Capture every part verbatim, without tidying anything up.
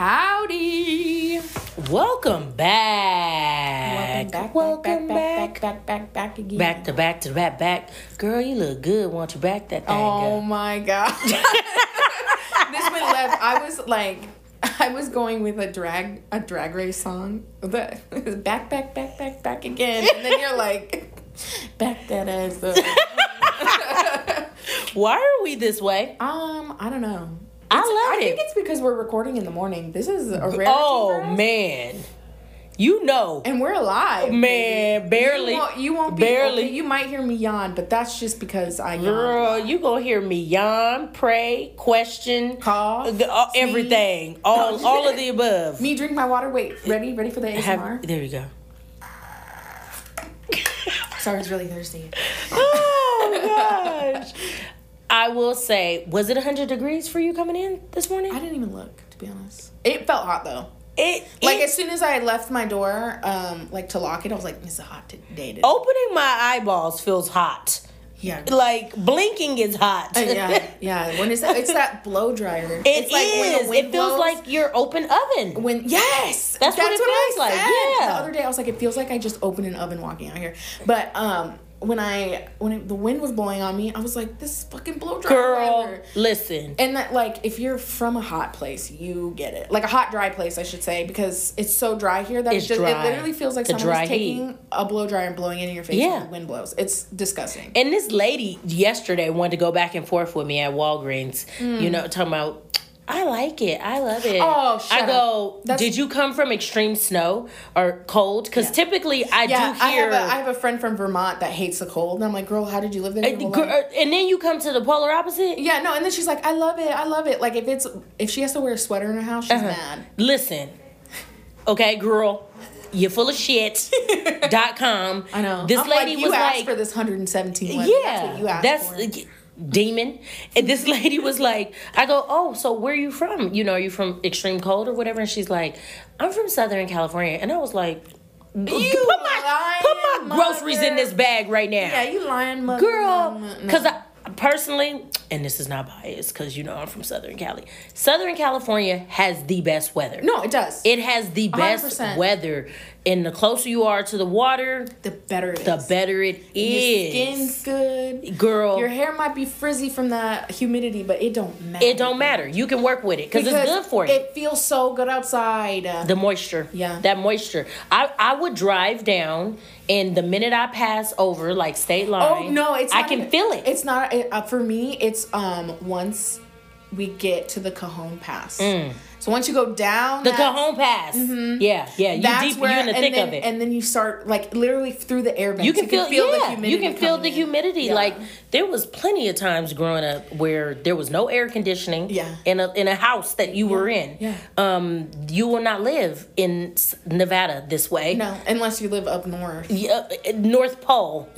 Howdy! Welcome back. Welcome back. Welcome back. Back, back, back, back, back, back again. Back to back to back, back. Girl, you look good. Want you back that thing? Oh girl. My God! This one left. I was like, I was going with a drag, a drag race song. Back, back, back, back, back again. And then you're like, back that ass up. Why are we this way? Um, I don't know. It's, I love I it. I think it's because we're recording in the morning. This is a rarity. Oh, man. You know. And we're alive. Man, baby. barely. You won't, you won't be. Barely. Okay, you might hear me yawn, but that's just because I yawn. Girl, you going to hear me yawn, pray, question. Call. The, uh, everything. All all of the above. Me drink my water. Wait. Ready? Ready for the A S M R? Have, there you go. Sorry, I was really thirsty. Oh, gosh. I will say, was it one hundred degrees for you coming in this morning? I didn't even look, to be honest. It felt hot, though. It Like, it, as soon as I left my door, um, like, to lock it, I was like, it's a hot day today. Opening my eyeballs feels hot. Yeah. Like, blinking is hot. Uh, yeah, yeah. When it's, it's that blow dryer. It it's like is. When the wind it feels blows, like your open oven. When Yes. That's, that's what it what feels like. Yeah. The other day, I was like, it feels like I just opened an oven walking out here. But, um... When I when it, the wind was blowing on me, I was like, "This is fucking blow dryer." Girl, weather. Listen. And that, like, if you're from a hot place, you get it. Like a hot, dry place, I should say, because it's so dry here that it's just, dry. It literally feels like someone's taking heat. A blow dryer and blowing it in your face. Yeah. When the wind blows. It's disgusting. And this lady yesterday wanted to go back and forth with me at Walgreens. Mm. You know, talking about. I like it. I love it. Oh, shut I go, up. Did you come from extreme snow or cold? Because yeah. typically I yeah, do hear... I have, a, I have a friend from Vermont that hates the cold. And I'm like, girl, how did you live there? And, girl, and then you come to the polar opposite? Yeah, no. And then she's like, I love it. I love it. Like, if it's if she has to wear a sweater in her house, she's uh-huh. mad. Listen. Okay, girl. You're full of shit. dot com. I know. This I'm lady like, was like... You asked for this one hundred seventeen weather. Yeah. That's what you asked that's, for. It, demon. And this lady was like, I go, oh, so where are you from? You know, are you from extreme cold or whatever? And she's like, I'm from Southern California. And I was like, you put my, put my groceries mother. In this bag right now. Yeah, you lying mother. Girl, because no, no. I personally, and this is not biased because, you know, I'm from Southern Cali. Southern California has the best weather. No, it does. It has the best one hundred percent. Weather. And the closer you are to the water, the better it the is. The better it is. Your skin's good. Girl. Your hair might be frizzy from the humidity, but it don't matter. It don't matter. You can work with it cause because it's good for you. It feels so good outside. The moisture. Yeah. That moisture. I, I would drive down, and the minute I pass over, like, state line, oh, no, it's I not can even, feel it. It's not, it, uh, for me, it's um once we get to the Cajon Pass. Mm. So once you go down the Cajon Pass, mm-hmm, yeah, yeah, you that's deep, where, you're in the thick then, of it, and then you start like literally through the air vents. You can feel, you can feel yeah, the humidity. You can feel the humidity. Yeah. Like there was plenty of times growing up where there was no air conditioning. Yeah. in a in a house that you yeah. were in. Yeah. Um, you will not live in Nevada this way. No, unless you live up north. Yeah, North Pole.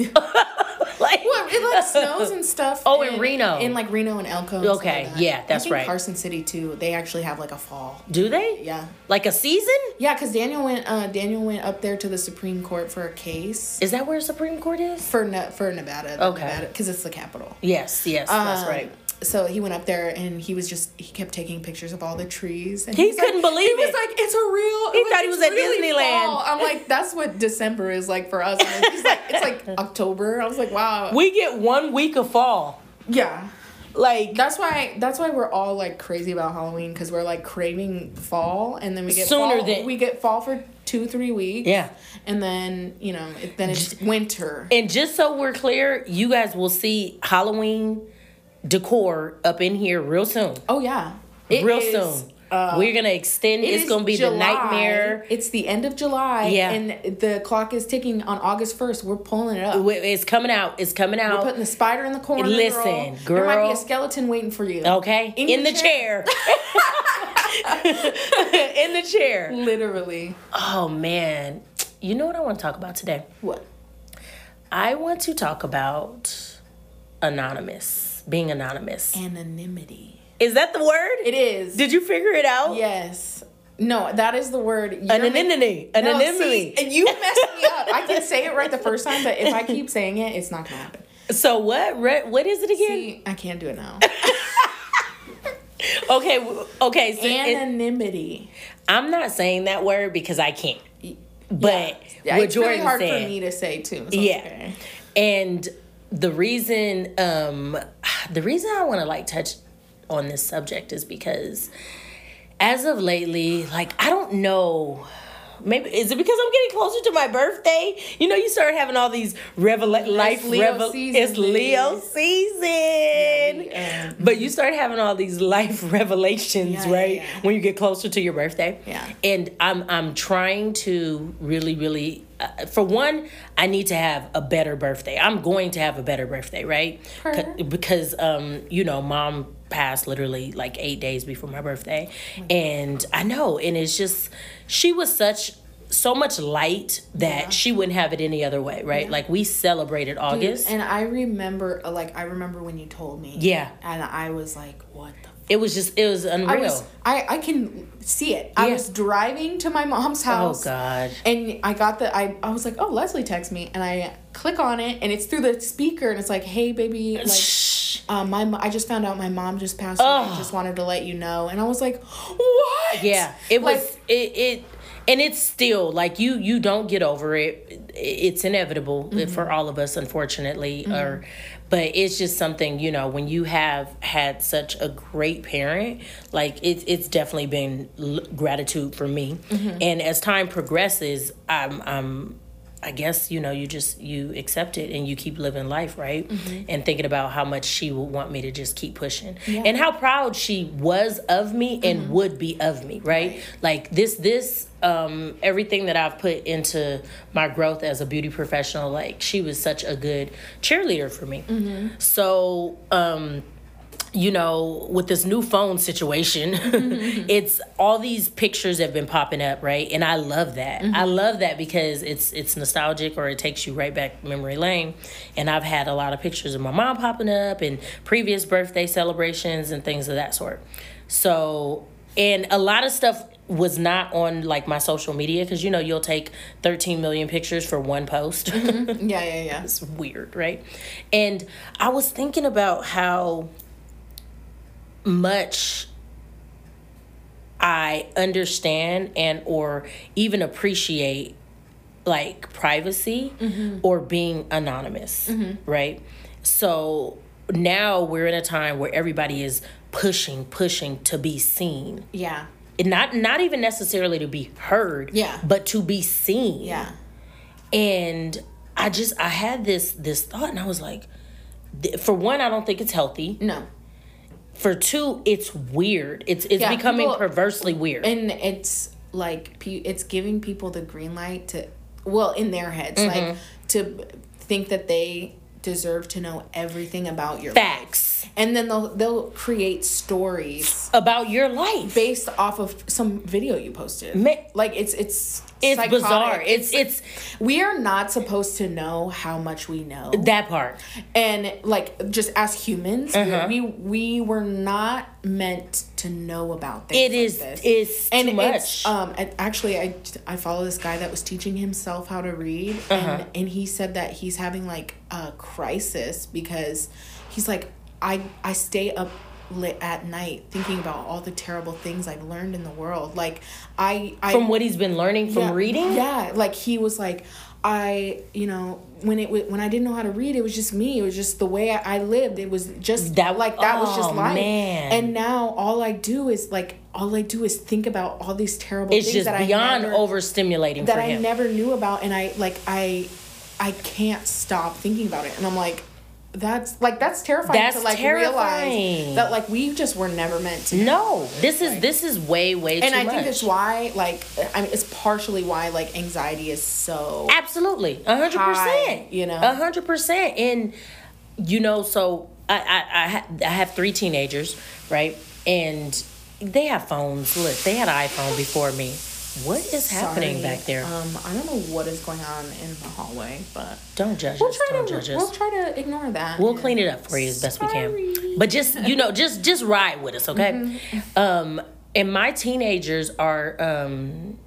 Like well, it like snows and stuff. Oh, in, in Reno, in like Reno and Elko. And okay, like that. Yeah, that's I think right. Carson City too. They actually have like a. Fall. Do they? Yeah. Like a season? Yeah, because Daniel went uh, Daniel went up there to the Supreme Court for a case. Is that where Supreme Court is? For ne- for Nevada. Okay. Because it's the capital. Yes, yes, um, that's right. So he went up there and he was just, he kept taking pictures of all the trees. And he, he couldn't like, believe he it. He was like, it's a real. He like, thought he was at really Disneyland. Fall. I'm like, that's what December is like for us. He's like, it's like October. I was like, wow. We get one week of fall. Yeah. Like that's why that's why we're all like crazy about Halloween because we're like craving fall and then we get sooner fall, than we get fall for two three weeks yeah and then you know it, then it's winter and just so we're clear you guys will see Halloween decor up in here real soon oh yeah it real is, soon uh, we're gonna extend it it's gonna be July. The nightmare it's the end of July yeah and the clock is ticking on August first we're pulling it up it's coming out it's coming out we're putting the spider in the corner listen girl, girl. There might be a skeleton waiting for you okay in, in the chair, chair. in the chair literally oh man you know what I want to talk about today what I want to talk about anonymous being anonymous anonymity. Is that the word? It is. Did you figure it out? Yes. No, that is the word. Anonymity. An no, anonymity. And you messed me up. I can say it right the first time, but if I keep saying it, it's not going to happen. So what? What is it again? See, I can't do it now. Okay, okay. So anonymity. It, I'm not saying that word because I can't. But yeah. what it's Jordan really hard said, for me to say too. So yeah, okay. And the reason, um, the reason I want to like touch on this subject is because as of lately, like I don't know. Maybe is it because I'm getting closer to my birthday? You know, you start having all these revela- life Leo revel- season, it's Leo season. Yeah, we, um, but you start having all these life revelations, yeah, right? Yeah, yeah. When you get closer to your birthday. Yeah. And I'm I'm trying to really really uh, for one, I need to have a better birthday. I'm going to have a better birthday, right? C- because um, you know, mom passed literally like eight days before my birthday, and I know, and it's just she was such so much light that yeah. she wouldn't have it any other way, right? Yeah. Like we celebrated August. Dude, and I remember like I remember when you told me, yeah, and I was like, what the fuck? It was just it was unreal. I was, I, I can see it. I yeah. was driving to my mom's house. Oh God. And I got the I, I was like, oh, Leslie texted me, and I click on it, and it's through the speaker, and it's like, hey baby, like Um, my I just found out my mom just passed away. I just wanted to let you know. And I was like, what? Yeah, it was like, it, it and it's still like you you don't get over it. It's inevitable mm-hmm. for all of us, unfortunately. Mm-hmm. Or but it's just something, you know, when you have had such a great parent, like it's it's definitely been l- gratitude for me. Mm-hmm. And as time progresses, I'm I'm I guess, you know, you just, you accept it and you keep living life, right? Mm-hmm. And thinking about how much she would want me to just keep pushing. Yeah. And how proud she was of me and mm-hmm. would be of me, right? right. Like this, this, um, everything that I've put into my growth as a beauty professional, like she was such a good cheerleader for me. Mm-hmm. So, um, you know, with this new phone situation, mm-hmm. it's all these pictures have been popping up, right? And I love that. Mm-hmm. I love that because it's it's nostalgic, or it takes you right back memory lane. And I've had a lot of pictures of my mom popping up and previous birthday celebrations and things of that sort. So, and a lot of stuff was not on like my social media because, you know, you'll take thirteen million pictures for one post. Mm-hmm. Yeah, yeah, yeah. It's weird, right? And I was thinking about how much I understand and or even appreciate like privacy mm-hmm. or being anonymous, mm-hmm. right? So now we're in a time where everybody is pushing, pushing to be seen. Yeah. And not not even necessarily to be heard, yeah. but to be seen. Yeah. And I just I had this this thought, and I was like, for one, I don't think it's healthy. No. For two, it's weird. It's it's yeah, becoming people, perversely weird. And it's like, it's giving people the green light to, well, in their heads, mm-hmm. like to think that they deserve to know everything about your facts. Life. And then they'll, they'll create stories about your life based off of some video you posted. Ma- like it's, it's, it's psychotic. Bizarre. It's, it's, it's, we are not supposed to know how much we know. That part. And like, just as humans, uh-huh. we, we were not meant to know about things. It is, like this. It's and too much. It's, um, and actually I, I follow this guy that was teaching himself how to read, uh-huh. and, and he said that he's having like a crisis because he's like, I, I stay up lit at night thinking about all the terrible things I've learned in the world. Like I, I from what he's been learning from yeah, reading. Yeah. Like he was like, I, you know, when it when I didn't know how to read, it was just me. It was just the way I, I lived. It was just that, like that oh, was just life. Man. And now all I do is like all I do is think about all these terrible it's things that I beyond overstimulating that for him. I never knew about, and I like I, I can't stop thinking about it. And I'm like, that's like that's terrifying that's to like terrifying. Realize that like we just were never meant to. No, this is like, this is way way and too I much. And I think that's why like I mean it's partially why like anxiety is so absolutely one hundred percent high, you know one hundred percent. And you know so I I I, ha- I have three teenagers, right? And they have phones. Look, they had an iPhone before me. What is Sorry. happening back there? Um, I don't know what is going on in the hallway, but don't judge we'll us. Try don't to, judge us. We'll try to ignore that. We'll clean it up for you as best Sorry. we can. But just you know, just just ride with us, okay? Mm-hmm. Um, and my teenagers are um,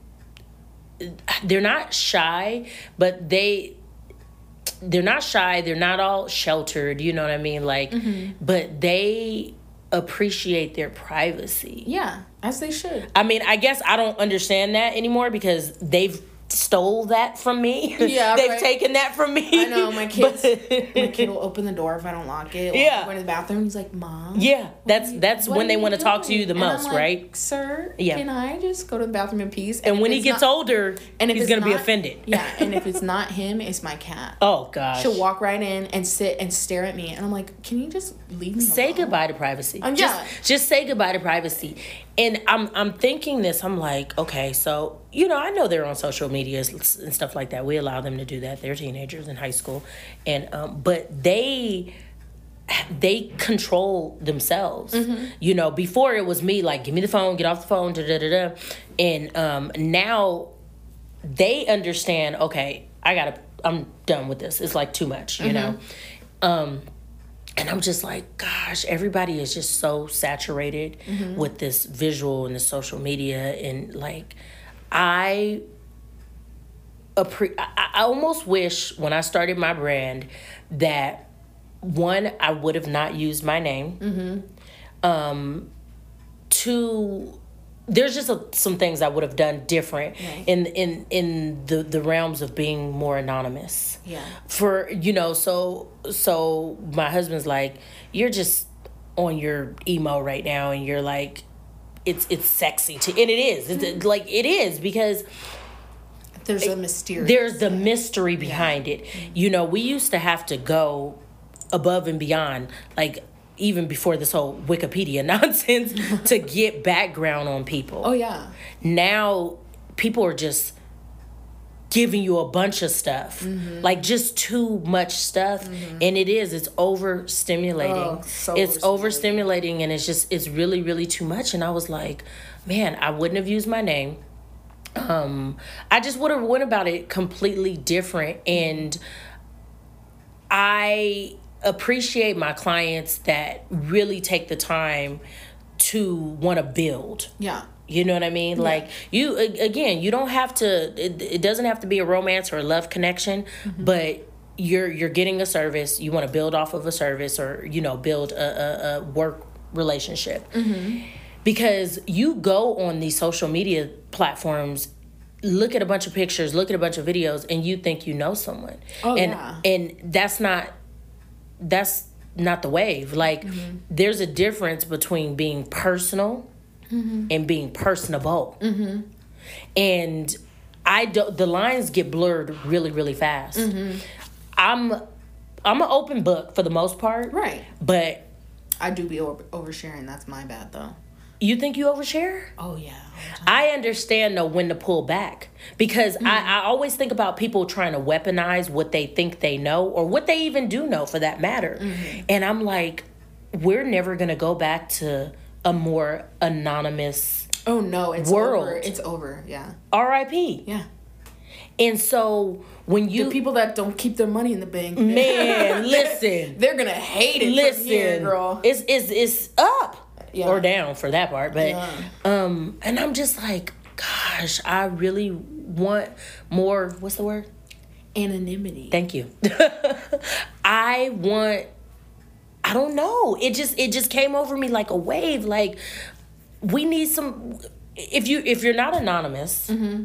they're not shy, but they they're not shy. They're not all sheltered. You know what I mean? Like, mm-hmm. but they. appreciate their privacy. Yeah, as they should. I mean, I guess I don't understand that anymore because they've stole that from me. Yeah, they've right. taken that from me. I know my kids. my kid will open the door if I don't lock it. Or yeah, I go to the bathroom. He's like, "Mom." Yeah, that's you, that's when they want to talk to you the and most, I'm like, right? Sir, yeah. Can I just go to the bathroom in peace? And, and when he gets not, older, and if he's gonna not, be offended. Yeah, and if it's not him, it's my cat. Oh gosh, she'll walk right in and sit and stare at me, and I'm like, "Can you just leave me alone?" Say goodbye to privacy. Um, just, yeah, just say goodbye to privacy. And I'm I'm thinking this. I'm like, okay, so you know, I know they're on social media and stuff like that. We allow them to do that. They're teenagers in high school, and um, but they they control themselves. Mm-hmm. You know, before it was me like, give me the phone, get off the phone, da da da da. And um, now they understand. Okay, I gotta. I'm done with this. It's like too much. You mm-hmm. know. Um, And I'm just like, gosh, everybody is just so saturated mm-hmm. with this visual and the social media. And, like, I, appre- I, I almost wish when I started my brand that, one, I would have not used my name. Mm-hmm. Um, two, there's just a, some things I would have done different right. in in in the, the realms of being more anonymous. Yeah. For you know, so so my husband's like, you're just on your emo right now, and you're like, it's it's sexy to, and it is it's, mm-hmm. like it is because there's it, a mystery. There's the mystery behind yeah. it. Mm-hmm. You know, we used to have to go above and beyond, like. Even before this whole Wikipedia nonsense, to get background on people. Oh, yeah. Now, people are just giving you a bunch of stuff. Mm-hmm. Like, just too much stuff. Mm-hmm. And it is. It's overstimulating. Oh, so it's overstimulating. And it's just, it's really, really too much. And I was like, man, I wouldn't have used my name. Um, I just would have went about it completely different. And I... appreciate my clients that really take the time to want to build. Yeah. You know what I mean? Yeah. Like, you, again, you don't have to, it, it doesn't have to be a romance or a love connection, mm-hmm. but you're you're getting a service. You want to build off of a service or, you know, build a, a, a work relationship. Mm-hmm. Because you go on these social media platforms, look at a bunch of pictures, look at a bunch of videos, and you think you know someone. Oh, and, yeah. And that's not... that's not the wave. Like, mm-hmm. there's a difference between being personal mm-hmm. and being personable. Mm-hmm. And I do, the lines get blurred really, really fast. Mm-hmm. I'm, I'm an open book for the most part. Right. But I do be over- oversharing. That's my bad though. You think you overshare? Oh, yeah. I understand, though, when to pull back. Because mm-hmm. I, I always think about people trying to weaponize what they think they know or what they even do know, for that matter. Mm-hmm. And I'm like, we're never going to go back to a more anonymous world. Oh, no. It's world. over. It's over. Yeah. R I P Yeah. And so when you... the people that don't keep their money in the bank. Man, man listen. They're going to hate it. Listen, from here, girl. It's, it's, it's up. Yeah. Or down for that part, but yeah. um, and I'm just like, gosh, I really want more. What's the word? Anonymity. Thank you. I want. I don't know. It just it just came over me like a wave. Like, we need some. If you if you're not anonymous mm-hmm.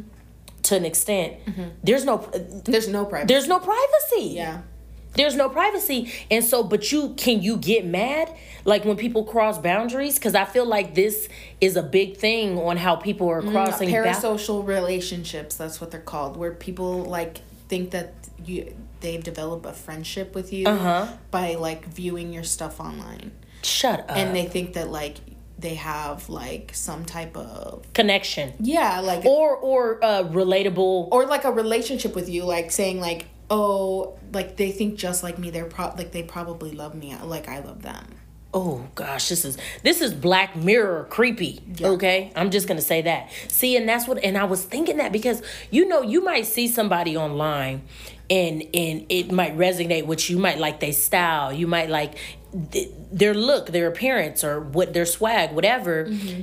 to an extent, mm-hmm. there's no there's no privacy. There's no privacy. Yeah. There's no privacy. And so, but you, can you get mad? Like, when people cross boundaries? Because I feel like this is a big thing on how people are crossing mm, parasocial ba- relationships, that's what they're called. Where people, like, think that you they've developed a friendship with you uh-huh. by, like, viewing your stuff online. Shut up. And they think that, like... they have like some type of connection, yeah, like or or uh, relatable, or like a relationship with you, like saying like, oh, like they think just like me, they're pro- like they probably love me, like I love them. Oh gosh, this is this is Black Mirror creepy. Yeah. Okay, I'm just gonna say that. See, and that's what, and I was thinking that because you know you might see somebody online, and and it might resonate with you. You might like their style. You might like. Their look, their appearance, or what their swag, whatever, mm-hmm.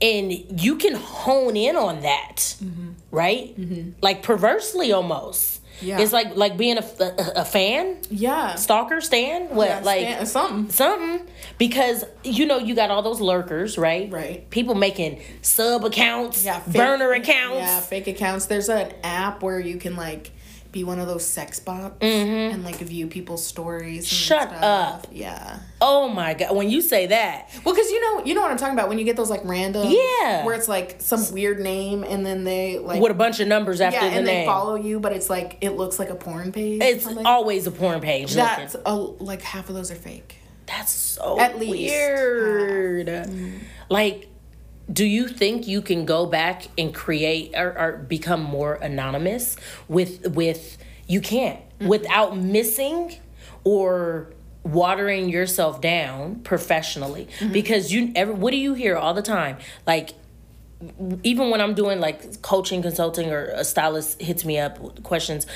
and you can hone in on that, mm-hmm. right? Mm-hmm. Like perversely, almost. Yeah. It's like like being a, a, a fan. Yeah. Stalker, stan, what? Yeah, like stan, something. Something. Because, you know, you got all those lurkers, right? Right. People making sub accounts, yeah, fake, burner accounts. Yeah, fake accounts. There's an app where you can, like, be one of those sex bots mm-hmm. and like view people's stories and shut stuff. Up yeah oh my god when you say that well because you know you know what I'm talking about when you get those like random yeah where it's like some weird name and then they like with a bunch of numbers after yeah, the and name and they follow you but it's like it looks like a porn page it's always a porn page that's a, like half of those are fake that's so at least weird mm. Like, do you think you can go back and create or, or become more anonymous with with you can't mm-hmm. without missing or watering yourself down professionally mm-hmm. because you every, what do you hear all the time? Like, even when I'm doing like coaching, consulting, or a stylist hits me up with questions,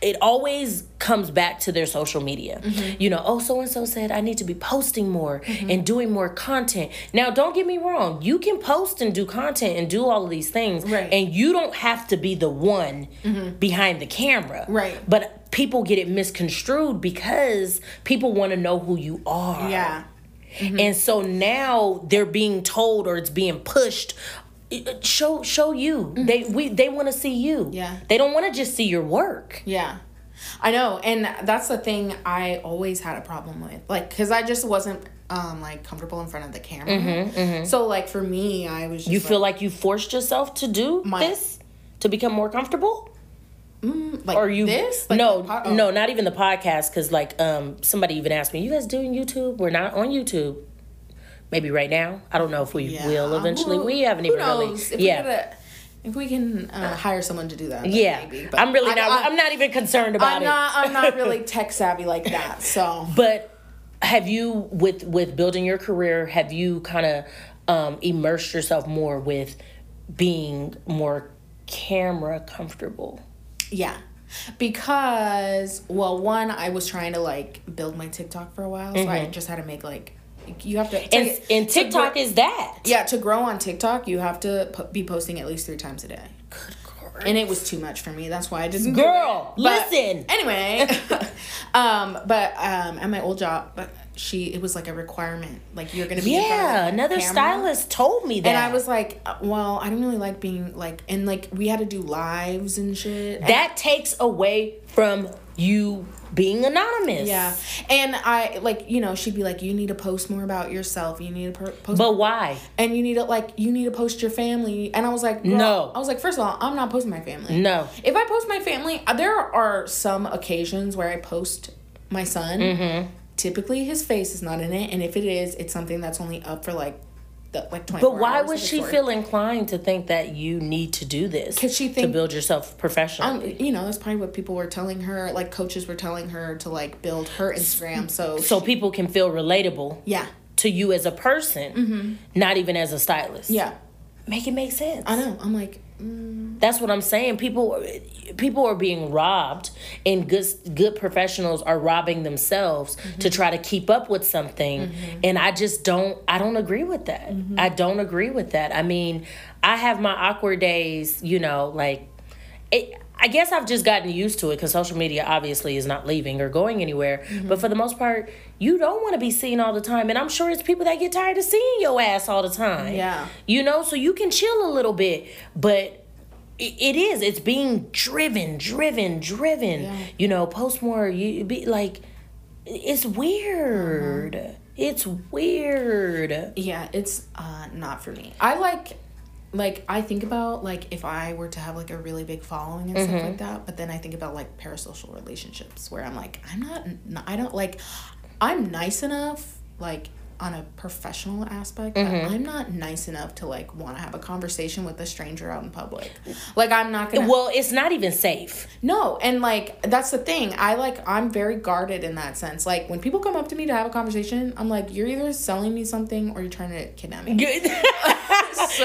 it always comes back to their social media. Mm-hmm. You know, oh, so-and-so said I need to be posting more mm-hmm. and doing more content. Now, don't get me wrong. You can post and do content and do all of these things. Right. And you don't have to be the one mm-hmm. behind the camera. Right. But people get it misconstrued because people want to know who you are. Yeah. Mm-hmm. And so now they're being told or it's being pushed, show show you mm-hmm. they we they want to see you yeah they don't want to just see your work yeah I know and that's the thing I always had a problem with like because I just wasn't um like comfortable in front of the camera mm-hmm, mm-hmm. So like for me I was just you like, feel like you forced yourself to do my, this to become more comfortable mm, like or you this like no po- oh. no not even the podcast because like um somebody even asked me you guys doing YouTube we're not on YouTube maybe right now. I don't know if we yeah. will eventually. Who, we haven't even really. If yeah. We gotta, if we can uh, hire someone to do that. Yeah. Maybe, but I'm really I, not. I, I'm not even concerned about I'm it. Not, I'm not really tech savvy like that. So. But have you, with, with building your career, have you kind of um, immersed yourself more with being more camera comfortable? Yeah. Because, well, one, I was trying to, like, build my TikTok for a while. So mm-hmm. I just had to make, like, you have to, to and, get, and TikTok to grow, is that yeah to grow on TikTok you have to p- be posting at least three times a day. Good girl. And it was too much for me. That's why I didn't. Girl, do it. But listen. Anyway, um, but um, at my old job, but she it was like a requirement. Like you're gonna be yeah. Another camera. Stylist told me that, and I was like, well, I don't really like being like, and like we had to do lives and shit. That and, takes away from you. Being anonymous. Yeah. And I, like, you know, she'd be like, you need to post more about yourself. You need to per- post. But why? And you need to, like, you need to post your family. And I was like, no. I was like, first of all, I'm not posting my family. No. If I post my family, there are some occasions where I post my son. Mm-hmm. Typically, his face is not in it. And if it is, it's something that's only up for, like, the, like twenty-four but why would she story. Feel inclined to think that you need to do this? Because she think, to build yourself professionally. Um, you know, that's probably what people were telling her. Like coaches were telling her to like build her Instagram, so so she, people can feel relatable. Yeah. To you as a person, mm-hmm. not even as a stylist. Yeah. Make it make sense. I know. I'm like. Mm. That's what I'm saying. People, people are being robbed, and good good professionals are robbing themselves mm-hmm. to try to keep up with something. Mm-hmm. And I just don't. I don't agree with that. Mm-hmm. I don't agree with that. I mean, I have my awkward days. You know, like, it, I guess I've just gotten used to it because social media obviously is not leaving or going anywhere. Mm-hmm. But for the most part, you don't want to be seen all the time, and I'm sure it's people that get tired of seeing your ass all the time. Yeah, you know, so you can chill a little bit, but. It is. It's being driven, driven, driven. Yeah. You know, post more. You be like, it's weird. Mm-hmm. It's weird. Yeah, it's uh, not for me. I like, like I think about like if I were to have like a really big following and mm-hmm. stuff like that. But then I think about like parasocial relationships where I'm like, I'm not. I don't like. I'm nice enough. Like. On a professional aspect, mm-hmm. but I'm not nice enough to like want to have a conversation with a stranger out in public. Like I'm not gonna. Well, it's not even safe. No, and like that's the thing. I like I'm very guarded in that sense. Like when people come up to me to have a conversation, I'm like, you're either selling me something or you're trying to kidnap me. So,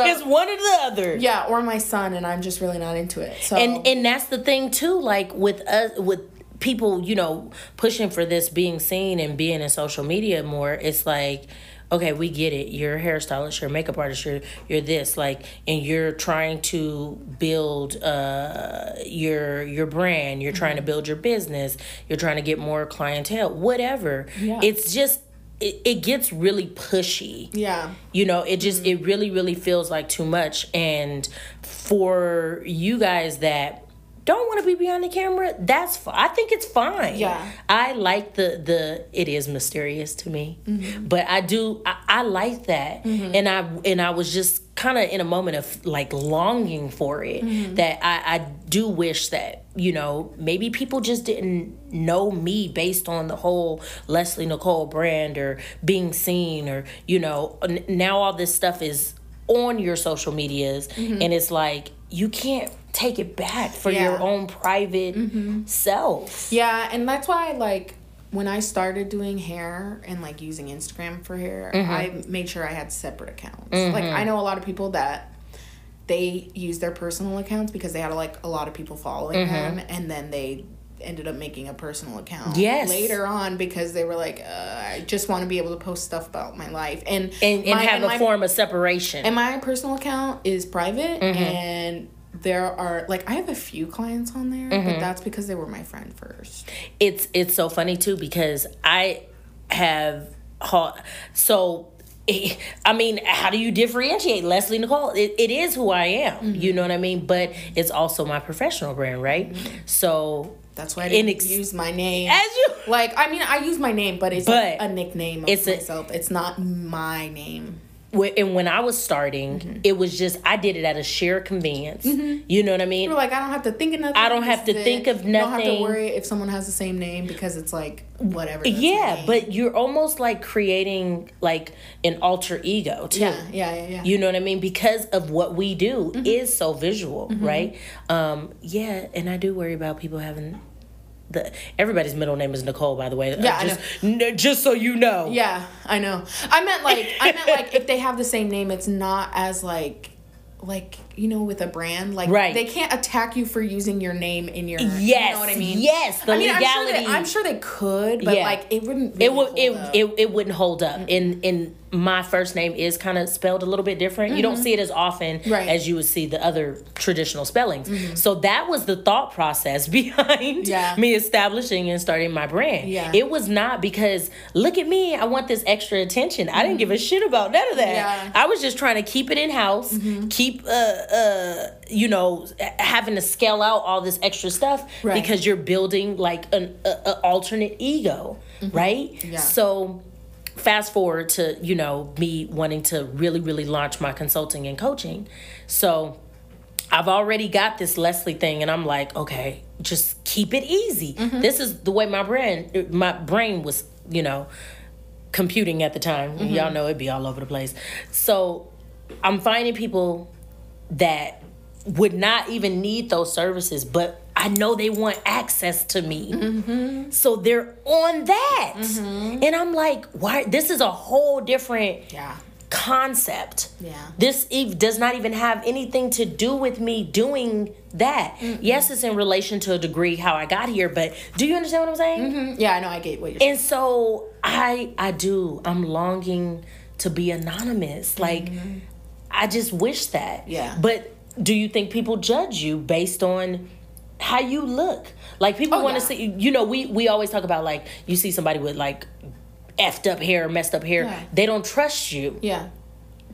it's one or the other. Yeah, or my son, and I'm just really not into it. So and and that's the thing too. Like with us with. People, you know, pushing for this being seen and being in social media more, it's like okay, we get it. You're a hairstylist, you're a makeup artist, you're, you're this, like, and you're trying to build uh your your brand, you're mm-hmm. trying to build your business, you're trying to get more clientele, whatever. Yeah. It's just, it, it gets really pushy. Yeah. You know, it just, mm-hmm. it really, really feels like too much. And for you guys that don't want to be behind the camera, that's fine. I think it's fine. Yeah. I like the, the it is mysterious to me, mm-hmm. but I do, I, I like that. Mm-hmm. And I, and I was just kind of in a moment of like longing for it, mm-hmm. that I, I do wish that, you know, maybe people just didn't know me based on the whole Leslie Nicole brand or being seen, or, you know, n- now all this stuff is on your social medias, mm-hmm. and it's like, you can't take it back for yeah. your own private mm-hmm. self. Yeah, and that's why, like, when I started doing hair and, like, using Instagram for hair, mm-hmm. I made sure I had separate accounts. Mm-hmm. Like, I know a lot of people that they use their personal accounts because they had, like, a lot of people following mm-hmm. them, and then they ended up making a personal account yes. later on because they were like, uh, I just want to be able to post stuff about my life and and, and my, have and a my, form of separation. And my personal account is private, mm-hmm. and there are, like, I have a few clients on there, mm-hmm. but that's because they were my friend first. It's it's so funny too, because I have so. I mean, how do you differentiate Leslie Nicole? It, it is who I am, mm-hmm. you know what I mean? But it's also my professional brand, right? Mm-hmm. So that's why I didn't inex- use my name. As you, like, I mean, I use my name, but it's but a, a nickname of it's myself. A, it's not my name. And when I was starting, mm-hmm. it was just, I did it at a sheer convenience. Mm-hmm. You know what I mean? You're like, I don't have to think of nothing. I don't have to it. think of nothing. You don't have to worry if someone has the same name because it's like, whatever. Yeah, but you're almost like creating like an alter ego too. Yeah, yeah, yeah. yeah. You know what I mean? Because of what we do mm-hmm. is so visual, mm-hmm. right? Um, yeah, and I do worry about people having... The, everybody's middle name is Nicole, by the way. Yeah, uh, just, n- just so you know. Yeah, I know. I meant like I meant like if they have the same name, it's not as like like you know with a brand like right. they can't attack you for using your name in your. Yes, you know what I mean. Yes, the I mean, legality. I'm sure, they, I'm sure they could, but yeah. like it wouldn't. Really it would. Hold it, up. it it wouldn't hold up. Mm-hmm. In in my first name is kind of spelled a little bit different. Mm-hmm. You don't see it as often right. as you would see the other traditional spellings. Mm-hmm. So that was the thought process behind yeah. me establishing and starting my brand. Yeah. It was not because, look at me, I want this extra attention. Mm-hmm. I didn't give a shit about none of that. Yeah. I was just trying to keep it in-house, mm-hmm. keep, uh, uh, you know, having to scale out all this extra stuff right. because you're building like an a, a alternate ego, mm-hmm. right? Yeah. So... Fast forward to, you know, me wanting to really, really launch my consulting and coaching. So I've already got this Leslie thing, and I'm like, okay, just keep it easy. Mm-hmm. This is the way my brain, my brain was, you know, computing at the time. Mm-hmm. Y'all know it'd be all over the place. So I'm finding people that would not even need those services, but I know they want access to me. Mm-hmm. So they're on that. Mm-hmm. And I'm like, why? This is a whole different yeah. concept. Yeah. This ev- does not even have anything to do with me doing that. Mm-hmm. Yes, it's in relation to a degree how I got here, but do you understand what I'm saying? Mm-hmm. Yeah, I know. I get what you're saying. And so I, I do. I'm longing to be anonymous. Like, mm-hmm. I just wish that. Yeah. But do you think people judge you based on... how you look? Like, people oh, want to yeah. see, you know, we, we always talk about, like, you see somebody with, like, effed up hair, messed up hair. Yeah. They don't trust you yeah.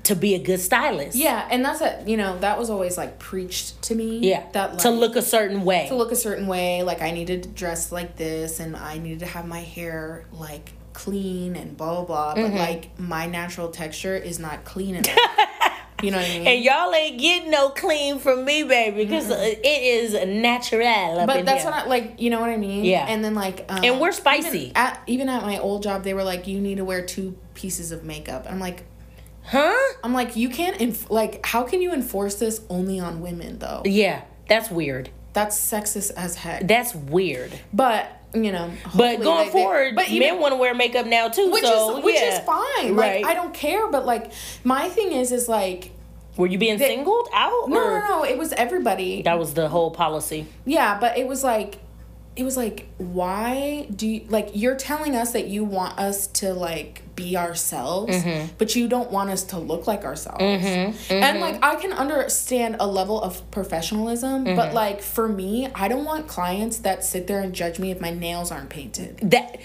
to be a good stylist. Yeah, and that's, a, you know, that was always, like, preached to me. Yeah, that, like, to look a certain way. To look a certain way. Like, I needed to dress like this, and I needed to have my hair, like, clean and blah, blah, blah. Mm-hmm. But, like, my natural texture is not clean enough. You know what I mean? And y'all ain't getting no clean from me, baby, because mm-hmm. it is natural. Up but in that's here. What I like. You know what I mean? Yeah. And then like, um, and we're spicy. Even at, even at my old job, they were like, "You need to wear two pieces of makeup." I'm like, huh? I'm like, you can't. Inf- like, how can you enforce this only on women though? Yeah, that's weird. That's sexist as heck. That's weird. But. You know, but going like forward, but even, men want to wear makeup now too, which so, is which yeah. is fine. Like right. I don't care, but like my thing is, is like, were you being they, singled out? No, or? no, no. It was everybody. That was the whole policy. Yeah, but it was like it was like, why do you, like, you're telling us that you want us to, like, be ourselves, mm-hmm. but you don't want us to look like ourselves. Mm-hmm. Mm-hmm. And, like, I can understand a level of professionalism, mm-hmm. but, like, for me, I don't want clients that sit there and judge me if my nails aren't painted. That,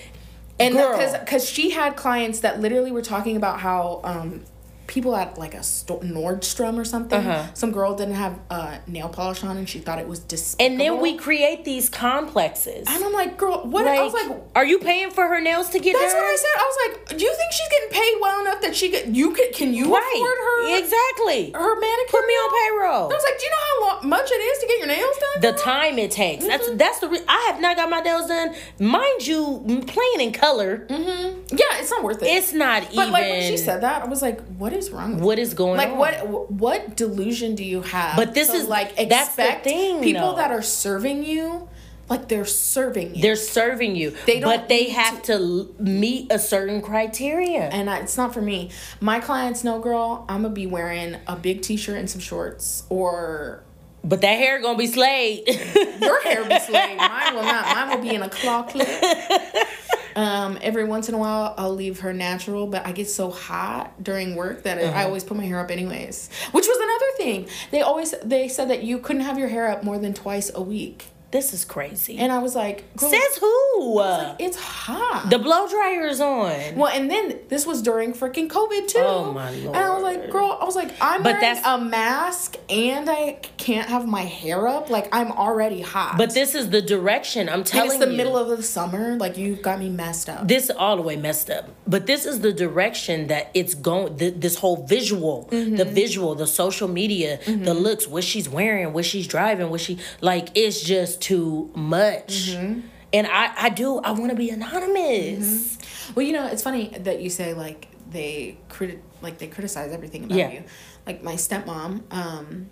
and because because she had clients that literally were talking about how, um, people at, like, a sto- Nordstrom or something, uh-huh. some girl didn't have uh, nail polish on and she thought it was despicable. And then we create these complexes. And I'm like, girl, what? Like, I was like, are you paying for her nails to get done? That's what I said. I was like, do you think she's getting paid well enough that she could, you could, can you right. afford her? Exactly. Her manicure? Put me on payroll. I was like, do you know how long, much it is to get your nails done? The time it takes. Mm-hmm. That's that's the re- I have not got my nails done. Mind you, playing in color. Mm-hmm. Yeah, it's not worth it. It's not but even. But, like, when she said that, I was like, what is wrong with what you? Is going like, on? Like, what what delusion do you have? But this so, is, like, expect that's the thing, people though. That are serving you, like, they're serving you. They're serving you. They don't but they have to, to meet a certain criteria. And I, it's not for me. My clients know, girl, I'm going to be wearing a big T-shirt and some shorts or... But that hair going to be slayed. Your hair will be slayed. Mine will not. Mine will be in a claw clip. Um, every once in a while, I'll leave her natural, but I get so hot during work that uh-huh. I always put my hair up anyways. Which was another thing. They always they said that you couldn't have your hair up more than twice a week. This is crazy. And I was like, says who? I was like, it's hot. The blow dryer is on. Well, and then this was during freaking COVID too. Oh my Lord. And I was like, girl, I was like, I'm but wearing a mask and I can't have my hair up. Like, I'm already hot. But this is the direction I'm telling you. It's the you, middle of the summer. Like, you got me messed up. This all the way messed up. But this is the direction that it's going. Th- this whole visual, mm-hmm. the visual, the social media, mm-hmm. the looks, what she's wearing, what she's driving, what she, like, it's just too much. Mm-hmm. And I, I do, I want to be anonymous. Mm-hmm. Well, you know, it's funny that you say, like, they criti- like they criticize everything about yeah. you. Like, my stepmom, um,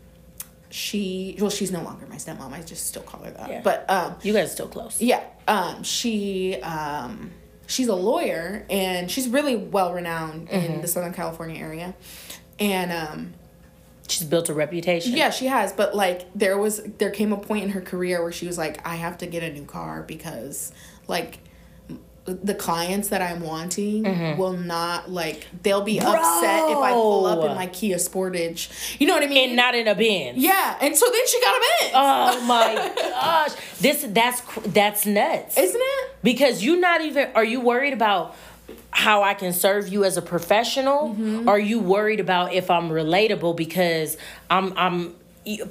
she, well, she's no longer my stepmom. I just still call her that. Yeah. But, um. You guys are still close. Yeah. Um, she, um, she's a lawyer and she's really well-renowned mm-hmm. in the Southern California area. And, um. She's built a reputation. Yeah, she has. But, like, there was, there came a point in her career where she was like, I have to get a new car because, like, the clients that I'm wanting mm-hmm. will not, like, they'll be Bro. upset if I pull up in my Kia Sportage. You know what I mean? And not in a Benz. Yeah. And so then she got a Benz. Oh, my gosh. This, that's, that's nuts. Isn't it? Because you're not even, are you worried about how I can serve you as a professional? Mm-hmm. Are you worried about if I'm relatable because I'm I'm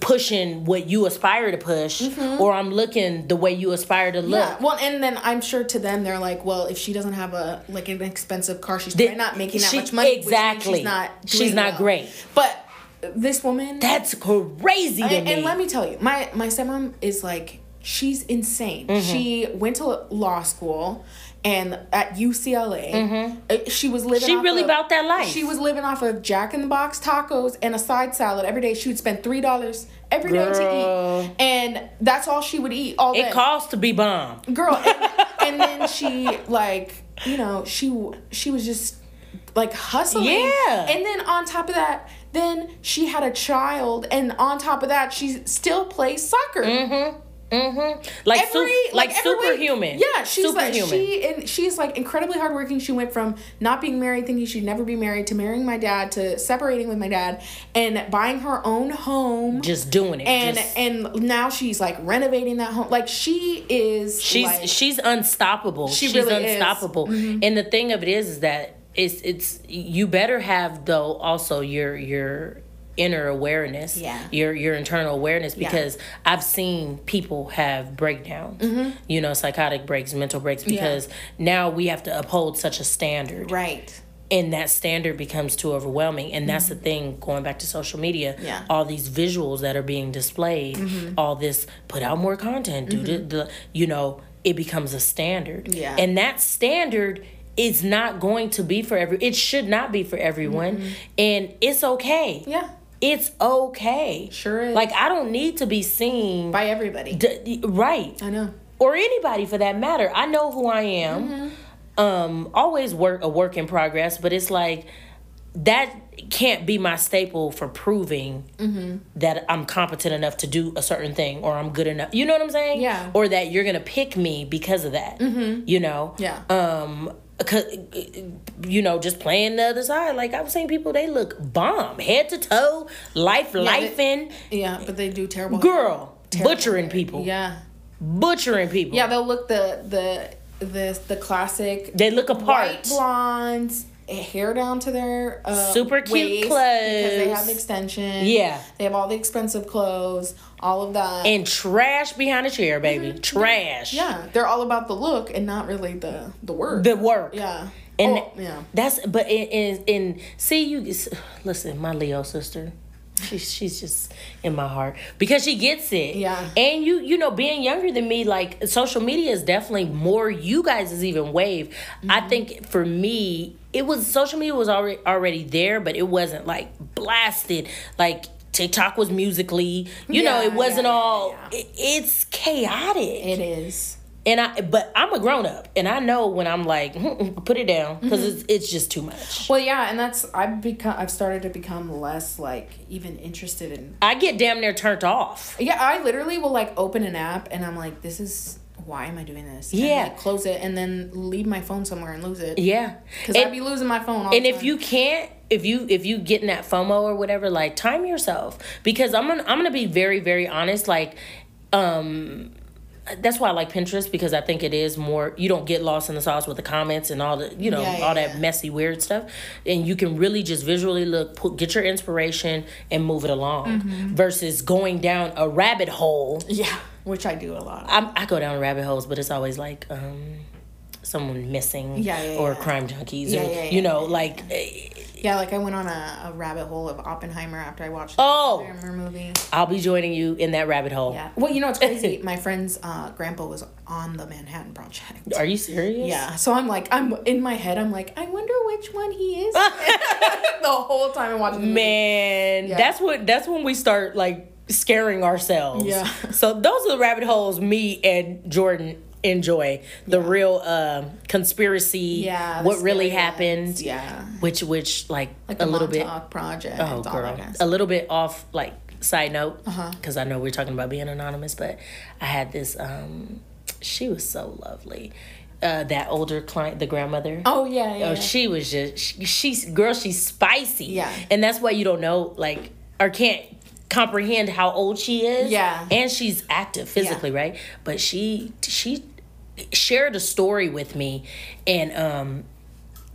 pushing what you aspire to push mm-hmm. or I'm looking the way you aspire to look? Yeah. Well, and then I'm sure to them they're like, well, if she doesn't have a like an expensive car, she's the, not making that she, much money. Exactly. She's not she's not well. Great. But this woman, that's crazy to I, me. And let me tell you, my my stepmom is like, she's insane. Mm-hmm. She went to law school and at U C L A, mm-hmm. she was living She off really of, about that life. She was living off of Jack-in-the-Box tacos and a side salad every day. She would spend three dollars every Girl. day to eat. And that's all she would eat all day. It costs to be bomb. Girl. And, and then she, like, you know, she she was just, like, hustling. Yeah. And then on top of that, then she had a child. And on top of that, she still plays soccer. Mm-hmm. Mm-hmm. Like every, su- like, like superhuman. Yeah, she's superhuman. Like she and she's like incredibly hardworking. She went from not being married, thinking she'd never be married, to marrying my dad, to separating with my dad, and buying her own home. Just doing it. And Just... and now she's like renovating that home. Like she is. She's like, she's unstoppable. She she's really unstoppable. Is. Mm-hmm. And the thing of it is, is that it's it's you better have though also your your. inner awareness, yeah. your your internal awareness, because yeah. I've seen people have breakdowns, mm-hmm. you know, psychotic breaks, mental breaks, because yeah. now we have to uphold such a standard. Right. And that standard becomes too overwhelming. And mm-hmm. that's the thing, going back to social media, yeah. all these visuals that are being displayed, mm-hmm. all this, put out more content, mm-hmm. do the, the, you know, it becomes a standard. Yeah. And that standard is not going to be for every, it should not be for everyone. Mm-hmm. And it's okay. Yeah. It's okay. Sure is. Like, I don't need to be seen... by everybody. D- right. I know. Or anybody, for that matter. I know who I am. Mm-hmm. Um, always work a work in progress, but it's like, that can't be my staple for proving mm-hmm. that I'm competent enough to do a certain thing, or I'm good enough. You know what I'm saying? Yeah. Or that you're gonna pick me because of that. Mm-hmm. You know? Yeah. Um. Cause, you know, just playing the other side. Like, I've seen people, they look bomb, head to toe, life, yeah, life in. Yeah, but they do terrible. Girl, terrible butchering hair. people. Yeah. Butchering people. Yeah, they'll look the the the the classic. They look apart. White blondes. Hair down to their uh, super cute clothes because they have extensions. Yeah, they have all the expensive clothes, all of that, and trash behind a chair, baby. Mm-hmm. Trash. Yeah, they're all about the look and not really the the work. The work. Yeah, and oh, yeah, that's but and and see you listen, my Leo sister. She's she's just in my heart because she gets it. Yeah. And you you know, being younger than me, like, social media is definitely more you guys is even wave. Mm-hmm. I think for me, it was social media was already already there, but it wasn't like blasted. Like TikTok was musically, you yeah, know, it wasn't yeah, all. Yeah. It, it's chaotic. It is. And I, but I'm a grown up, and I know when I'm like, put it down, because mm-hmm. it's it's just too much. Well, yeah, and that's I've become I've started to become less like even interested in. I get damn near turned off. Yeah, I literally will like open an app, and I'm like, this is why am I doing this? Yeah, and, like, close it, and then leave my phone somewhere and lose it. Yeah, because I'd be losing my phone all the time. And if you can't. If you if you get in that FOMO or whatever, like, time yourself, because I'm gonna I'm gonna be very very honest, like, um. That's why I like Pinterest, because I think it is more, you don't get lost in the sauce with the comments and all the, you know, yeah, yeah, all that yeah. messy, weird stuff. And you can really just visually look, put, get your inspiration and move it along mm-hmm. versus going down a rabbit hole. Yeah, which I do a lot. I'm, I go down rabbit holes, but it's always like um, someone missing yeah, yeah, or yeah. crime junkies yeah, or, yeah, yeah, you know, yeah, like... Yeah. Yeah, like I went on a, a rabbit hole of Oppenheimer after I watched the oh, Oppenheimer movie. I'll be joining you in that rabbit hole. Yeah. Well, you know, it's crazy. My friend's uh, grandpa was on the Manhattan Project. Are you serious? Yeah. So I'm like, I'm in my head, I'm like, I wonder which one he is. The whole time I'm watching the movie. Man, yeah. that's what that's when we start like scaring ourselves. Yeah. So those are the rabbit holes me and Jordan enjoy the yeah. real um conspiracy yeah what really happened yeah which which like, like a little bit project oh girl kind of a little bit off like side note because uh-huh. I know we're talking about being anonymous, but I had this um she was so lovely uh that older client, the grandmother oh yeah, yeah. oh she was just she, she's girl she's spicy yeah and that's why you don't know like or can't comprehend how old she is yeah and she's active physically yeah. right but she she shared a story with me, and um,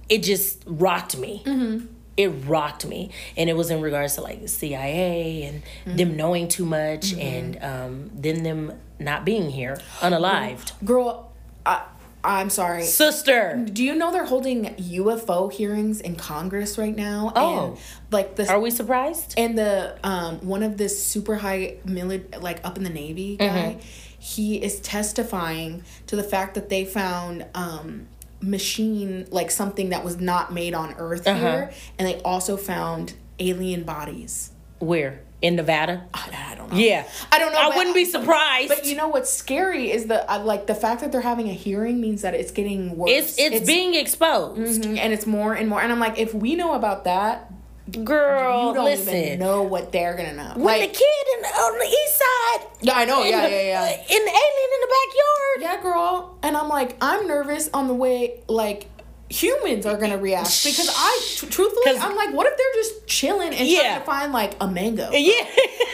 it just rocked me. Mm-hmm. It rocked me, and it was in regards to like the C I A and mm-hmm. them knowing too much, mm-hmm. and um, then them not being here, unalived. Girl, I, I'm sorry, sister. Do you know they're holding U F O hearings in Congress right now? Oh, and, like the are we surprised? And the um, one of this super high mili- like up in the Navy guy. Mm-hmm. He is testifying to the fact that they found um, machine, like something that was not made on Earth uh-huh. here. And they also found alien bodies. Where? In Nevada? I, I don't know. Yeah. I don't know. I but, wouldn't be surprised. But you know what's scary is the, uh, like, the fact that they're having a hearing means that it's getting worse. It's, it's, it's being exposed. Mm-hmm, and it's more and more. And I'm like, if we know about that... Girl, you don't listen. Even know what they're gonna know. When like, the kid in, on the east side, yeah, I know, yeah, the, yeah, yeah, in the alien in the backyard, yeah, girl. And I'm like, I'm nervous on the way, like humans are gonna react because I, t- truthfully, I'm like, what if they're just chilling and yeah. trying to find like a mango, yeah,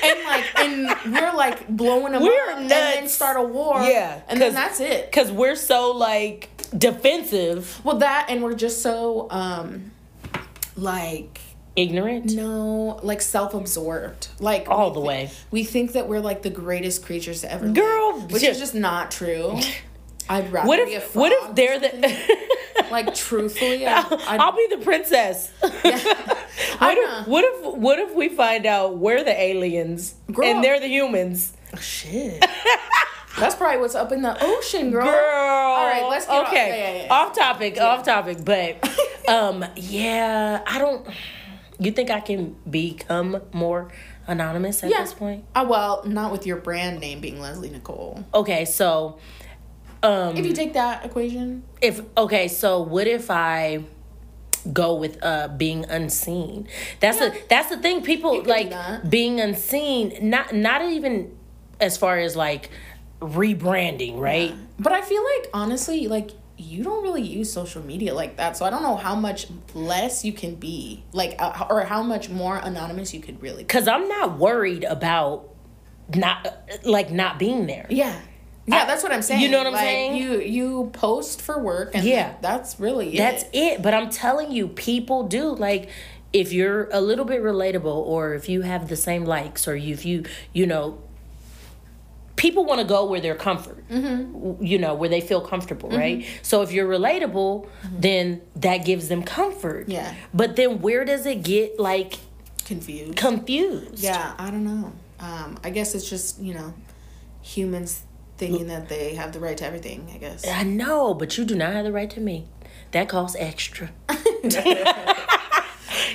and like, and we're like blowing them we're up nuts. And then start a war, yeah, and then that's it because we're so like defensive. Well, that and we're just so um, like. Ignorant? No, like self-absorbed. Like all the way. We think that we're like the greatest creatures to ever live. Girl, which just, is just not true. I'd rather what if, be a frog. What if they're the like truthfully? I, I'll, I'll be the princess. Yeah. what, if, what if what if we find out we're the aliens girl. And they're the humans? Oh, shit. That's probably what's up in the ocean, girl. Girl. All right, let's get okay. off. Yeah, yeah, yeah. Off topic, yeah. off topic, but um yeah, I don't You think I can become more anonymous at yeah. this point? Uh, well, not with your brand name being Leslie Nicole. Okay, so... Um, if you take that equation. If Okay, so what if I... go with uh being unseen. That's yeah. a that's the thing. People like be being unseen. Not not even as far as like rebranding, right? Yeah. But I feel like honestly, like. You don't really use social media like that, so I don't know how much less you can be, like, uh, or how much more anonymous you could really be. Because I'm not worried about not, like, not being there. Yeah. Yeah, I, that's what I'm saying. You know what I'm like, saying? You you post for work, and yeah. like, that's really it. That's it. But I'm telling you, people do, like... If you're a little bit relatable, or if you have the same likes, or if you, you know... People want to go where they're comfort, mm-hmm. you know, where they feel comfortable, mm-hmm. right? So if you're relatable, mm-hmm. then that gives them comfort. Yeah. But then where does it get, like... Confused. Confused. Yeah, I don't know. Um, I guess it's just, you know, humans thinking that they have the right to everything, I guess. I know, but you do not have the right to me. That costs extra.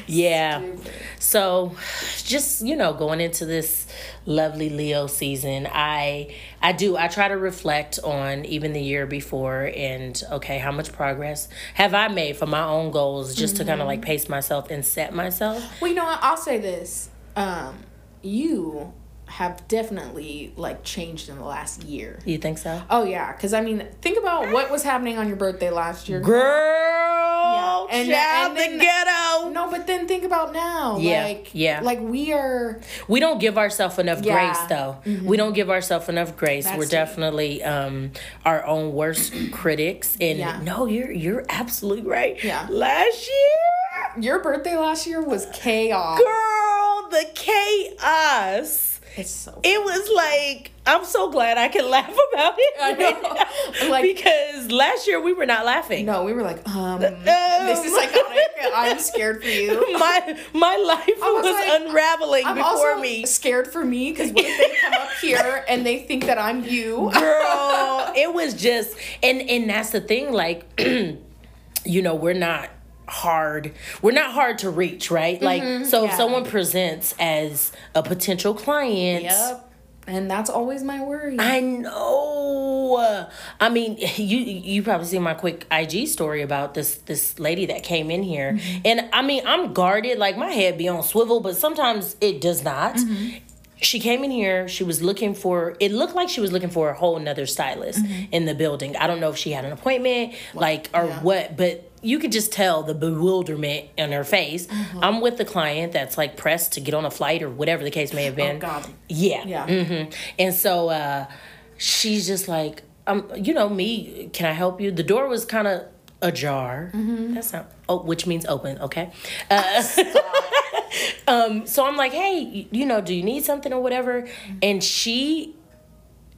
Yeah. Stupid. So just, you know, going into this lovely Leo season, I I do. I try to reflect on even the year before and, okay, how much progress have I made for my own goals just mm-hmm. to kind of like pace myself and set myself? Well, you know what? I'll say this. Um, you have definitely like changed in the last year. You think so? Oh, yeah. Because, I mean, think about what was happening on your birthday last year. Girl. Yeah. And, child, and then, the ghetto. No, but then think about now. Yeah, like, yeah. Like we are. We don't give ourselves enough yeah. grace, though. Mm-hmm. We don't give ourselves enough grace. That's We're true. definitely um, our own worst critics. And yeah. no, you're you're absolutely right. Yeah. Last year, your birthday last year was chaos, girl. The chaos. It's so funny. It was like, I'm so glad I can laugh about it. I know. Like, because last year we were not laughing. No, we were like, um, um this is iconic. I'm scared for you. My my life was, was like, unraveling I'm before also me. Scared for me because what if they come up here and they think that I'm you? Girl, it was just, and, and that's the thing, like, you know, we're not hard we're not hard to reach, right? Like mm-hmm, so yeah. if someone presents as a potential client, yep. and that's always my worry. I know. I mean, you you probably see my quick I G story about this this lady that came in here, mm-hmm. and I mean, I'm guarded, like my head be on swivel, but sometimes it does not. Mm-hmm. She came in here, she was looking for, it looked like she was looking for a whole nother stylist mm-hmm. in the building. I don't know if she had an appointment, well, like, or yeah. what, but you could just tell the bewilderment in her face. Mm-hmm. I'm with the client that's, like, pressed to get on a flight or whatever the case may have been. Oh, God. Yeah. Yeah. Mm-hmm. And so uh, she's just like, um, you know, me, can I help you? The door was kind of ajar. Mm-hmm. That's not, oh, which means open, okay? Uh, Um, so I'm like, hey, you know, do you need something or whatever? And she,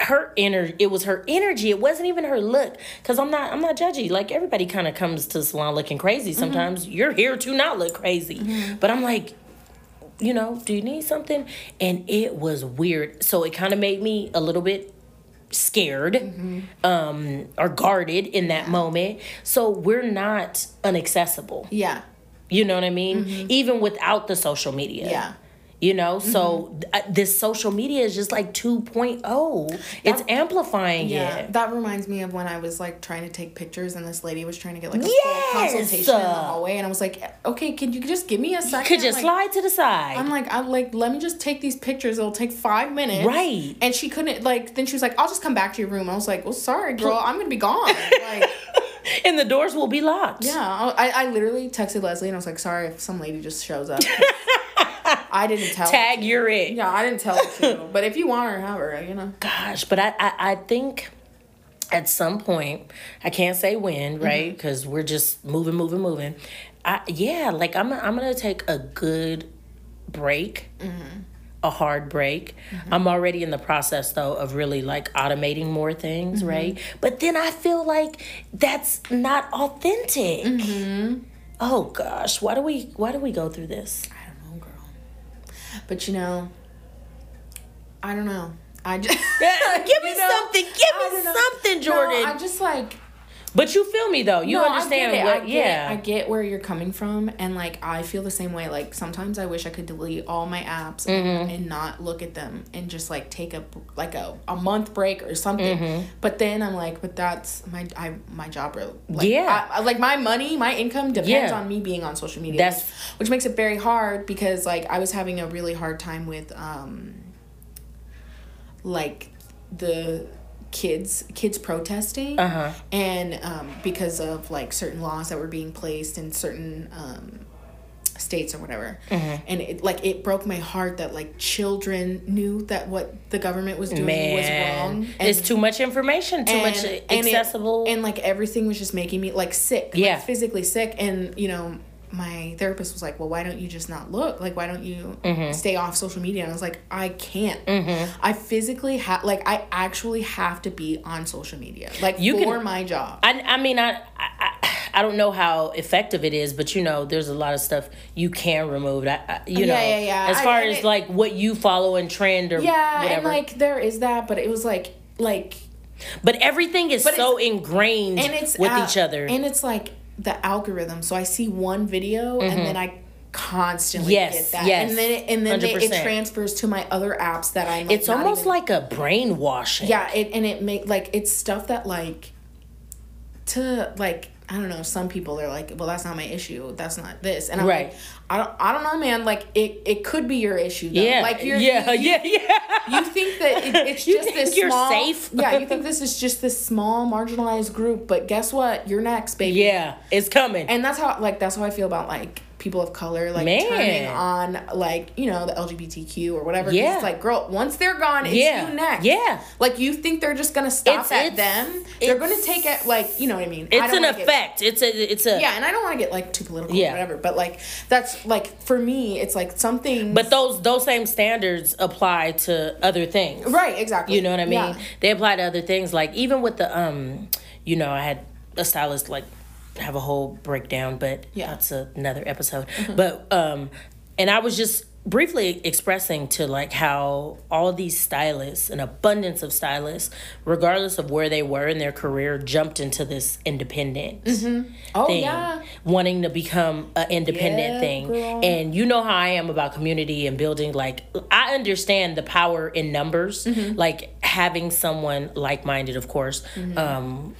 her energy, it was her energy. It wasn't even her look. Cause I'm not, I'm not judgy. Like everybody kind of comes to the salon looking crazy. Sometimes mm-hmm. you're here to not look crazy, mm-hmm. but I'm like, you know, do you need something? And it was weird. So it kind of made me a little bit scared mm-hmm. um, or guarded in that yeah. moment. So we're not inaccessible. Yeah. You know what I mean? Mm-hmm. Even without the social media. Yeah. You know? Mm-hmm. So th- this social media is just like two point oh. That, it's amplifying yeah, it. That reminds me of when I was like trying to take pictures and this lady was trying to get like a yes! full consultation uh, in the hallway. And I was like, okay, can you just give me a second? You could just like, slide to the side. I'm like, I'm like, let me just take these pictures. It'll take five minutes. Right. And she couldn't like, then she was like, I'll just come back to your room. I was like, well, sorry, girl. I'm going to be gone. Like... And the doors will be locked. Yeah. I, I literally texted Leslie and I was like, sorry if some lady just shows up. I didn't tell Tag her. You're it. Yeah, I didn't tell her to. But if you want her, have her, you know. Gosh, but I, I, I think at some point, I can't say when, right? Because mm-hmm. we're just moving, moving, moving. I Yeah, like I'm, I'm going to take a good break. Mm-hmm. A hard break. Mm-hmm. I'm already in the process though of really like automating more things, mm-hmm. right? But then I feel like that's not authentic. Mm-hmm. Oh gosh, why do we why do we go through this? I don't know, girl. But you know, I don't know. I just give me you know, something. Give me something, Jordan. No, I just like But you feel me, though. You no, understand. I get it. What, I get, yeah. I get where you're coming from. And, like, I feel the same way. Like, sometimes I wish I could delete all my apps mm-hmm. and, and not look at them and just, like, take a, like, a, a month break or something. Mm-hmm. But then I'm like, but that's my I, my job. Like, yeah. I, like, my money, my income depends yeah. on me being on social media. That's... Which makes it very hard because, like, I was having a really hard time with, um, like, the... kids kids protesting uh-huh. and um because of like certain laws that were being placed in certain um states or whatever mm-hmm. and it like it broke my heart that like children knew that what the government was doing Man. was wrong, and it's too much information, too and, much accessible, and, it, and like everything was just making me like sick, yeah like, physically sick. And you know, my therapist was like, well, why don't you just not look? Like, why don't you mm-hmm. stay off social media? And I was like, I can't. Mm-hmm. I physically have, like, I actually have to be on social media. Like, you for can, my job. I, I mean, I, I I don't know how effective it is, but, you know, there's a lot of stuff you can remove. I, I, you yeah, know, yeah, yeah. as far I, as, it, like, what you follow and trend or yeah, whatever. And, like, there is that, but it was, like, like... But everything is but so ingrained and it's, with uh, each other. And it's, like... the algorithm. So I see one video mm-hmm. and then I constantly yes, get that. Yes, and then it, and then they, it transfers to my other apps that I'm like, it's almost even, like a brainwashing. Yeah, it, and it make like it's stuff that like to like I don't know, some people are like, well, that's not my issue. That's not this. And I'm right. like, I don't I don't know, man. Like it, it could be your issue though. Yeah. Like you're Yeah, you, yeah, yeah. You think that it, it's just you this you're small, safe. Yeah, you think this is just this small marginalized group, but guess what? You're next, baby. Yeah. It's coming. And that's how like that's how I feel about like people of color, like man. turning on like, you know, the L G B T Q or whatever. Yeah. It's like, girl, once they're gone, it's yeah. you next. Yeah. Like you think they're just gonna stop it's, at it's, them. They're gonna take it like, you know what I mean? It's I don't an effect. Get, it's a it's a yeah, and I don't want to get like too political yeah. or whatever, but like that's like for me it's like something. But those those same standards apply to other things. Right, exactly. You know what I mean? Yeah. They apply to other things, like even with the um you know, I had a stylist like have a whole breakdown, but yeah. that's another episode. Mm-hmm. But um and I was just briefly expressing to like how all these stylists, an abundance of stylists, regardless of where they were in their career, jumped into this independent mm-hmm. oh, thing, yeah. wanting to become an independent yeah, thing. Girl. And you know how I am about community and building. Like I understand the power in numbers, mm-hmm. like having someone like-minded, of course, mm-hmm. um,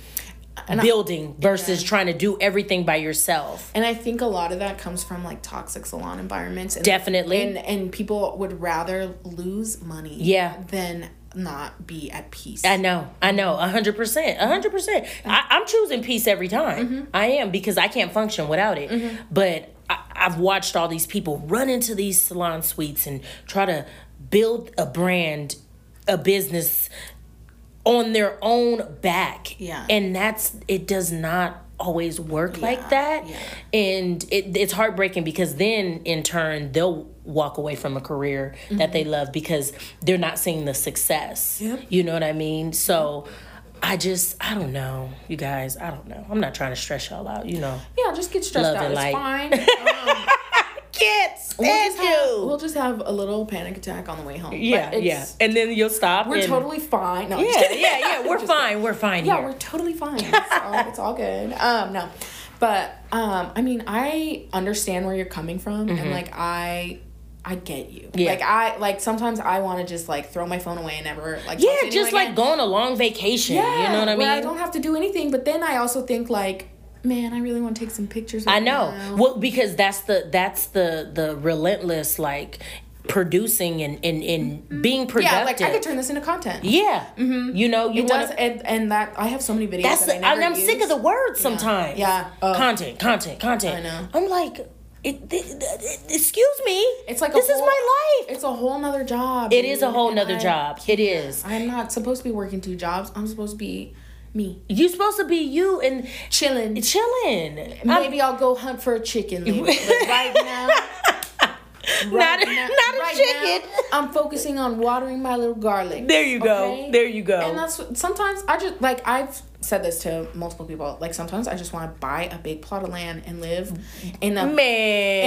And building I, versus yeah. trying to do everything by yourself. And I think a lot of that comes from like toxic salon environments. And, Definitely. And and people would rather lose money yeah. than not be at peace. I know. I know. one hundred percent. one hundred percent. I, I'm choosing peace every time. Mm-hmm. I am, because I can't function without it. Mm-hmm. But I, I've watched all these people run into these salon suites and try to build a brand, a business on their own back. Yeah. And that's, it does not always work yeah. like that. Yeah. And it, it's heartbreaking because then in turn, they'll walk away from a career mm-hmm. that they love because they're not seeing the success. Yep. You know what I mean? So I just, I don't know, you guys, I don't know. I'm not trying to stress y'all out, you know. Yeah, just get stressed out. It's light. Fine. um, Kids, we'll just, have, we'll just have a little panic attack on the way home. Yeah, yeah. And then you'll stop. We're totally fine. No, yeah, yeah, yeah. We're fine. Good. We're fine. Yeah, here. We're totally fine. It's all, it's all good. Um, no, but um, I mean, I understand where you're coming from, mm-hmm. and like I, I get you. Yeah. Like I, like sometimes I want to just like throw my phone away and never like. Yeah, just like again. Go on a long vacation. Yeah, you know what I mean. I don't have to do anything, but then I also think like. Man, I really want to take some pictures. Right I know. Now. Well, because that's the that's the the relentless like producing and and, and mm-hmm. being productive. Yeah, like I could turn this into content. Yeah, mm-hmm. you know, you it wanna, does, and, and that I have so many videos. That's that I never I'm use. Sick of the word sometimes. Yeah, yeah. Oh. content, content, content. I know. I'm like. It, it, it, excuse me. It's like a this whole, is my life. It's a whole nother job. It dude. is a whole and nother I, job. It is. I'm not supposed to be working two jobs. I'm supposed to be. Me. You're supposed to be you and chilling. Chilling. Maybe I'm, I'll go hunt for a chicken later. But right now, right not a, now, not right a chicken. Now, I'm focusing on watering my little garlic. There you go. Okay? There you go. And that's sometimes I just like I've said this to multiple people. Like, sometimes I just want to buy a big plot of land and live in a... Man.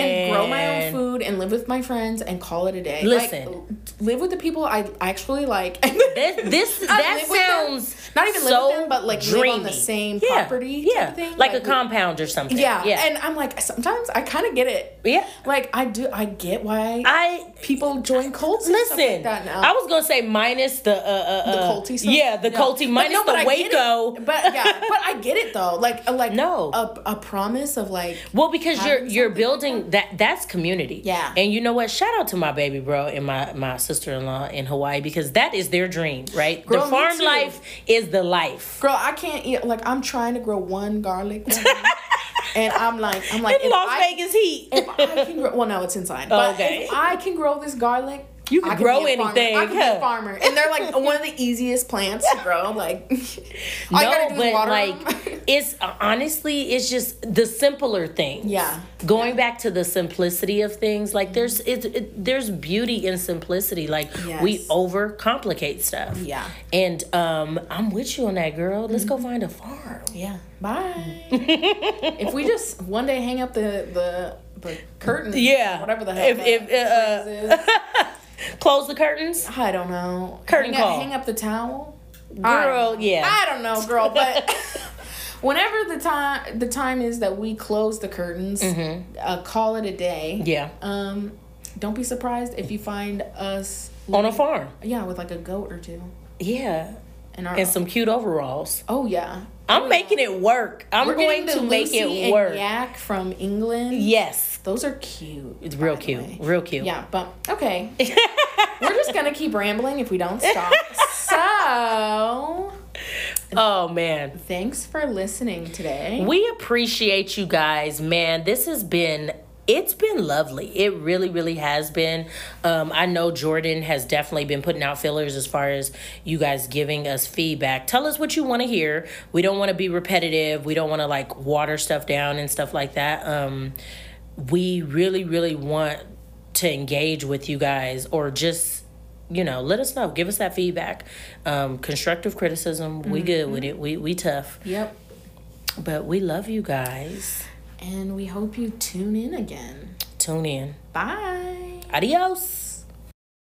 And grow my own food and live with my friends and call it a day. Listen. Like, live with the people I actually like. this, this That sounds them, Not even so live with them, but, like, dreamy. Live on the same yeah. property yeah. type of thing. Like, like a compound or something. Yeah. yeah. And I'm like, sometimes I kind of get it. Yeah. Like, I do... I get why I people join cults and stuff like that now. I was going to say minus the... Uh, uh, the culty stuff? Yeah, the yeah. culty minus no, the Waco... But yeah, but I get it though. Like, like no, a, a promise of like. Well, because you're you're building that that's community. Yeah, and you know what? Shout out to my baby bro and my, my sister-in-law in Hawaii because that is their dream, right? Girl, the farm life is the life. Girl, I can't eat like I'm trying to grow one garlic, and I'm like I'm like in Las I, Vegas heat. If I can grow, well, no, it's inside. But okay, if I can grow this garlic. You can grow anything. I can be a farmer. And they're like one of the easiest plants to grow. Like, all you gotta do is water them. No, but like, it's uh, honestly, it's just the simpler things. Yeah. Going yeah. back to the simplicity of things, like there's it, it, there's beauty in simplicity. Like yes. we overcomplicate stuff. Yeah. And um, I'm with you on that, girl. Let's mm-hmm. go find a farm. Yeah. Bye. If we just one day hang up the the, the curtain, yeah, whatever the hell. If, if uh, is. Close the curtains? I don't know. Curtain hang call. Up, hang up the towel? Girl, I, yeah. I don't know, girl, but whenever the time the time is that we close the curtains, mm-hmm. uh, call it a day. Yeah. Um, don't be surprised if you find us on a farm. Yeah, with like a goat or two. Yeah. And, our, and some cute overalls. Oh yeah. I'm making it work. I'm We're going to make Lucy it work. And Yak from England. Yes. Those are cute. It's real cute. Way. Real cute. Yeah, but okay. We're just going to keep rambling if we don't stop. So. Oh, man. Thanks for listening today. We appreciate you guys, man. This has been It's been lovely. It really, really has been. Um, I know Jordan has definitely been putting out fillers as far as you guys giving us feedback. Tell us what you want to hear. We don't want to be repetitive. We don't want to, like, water stuff down and stuff like that. Um, we really, really want to engage with you guys or just, you know, let us know. Give us that feedback. Um, constructive criticism. We mm-hmm. good with it. We, we tough. Yep. But we love you guys. And we hope you tune in again. Tune in. Bye. Adios.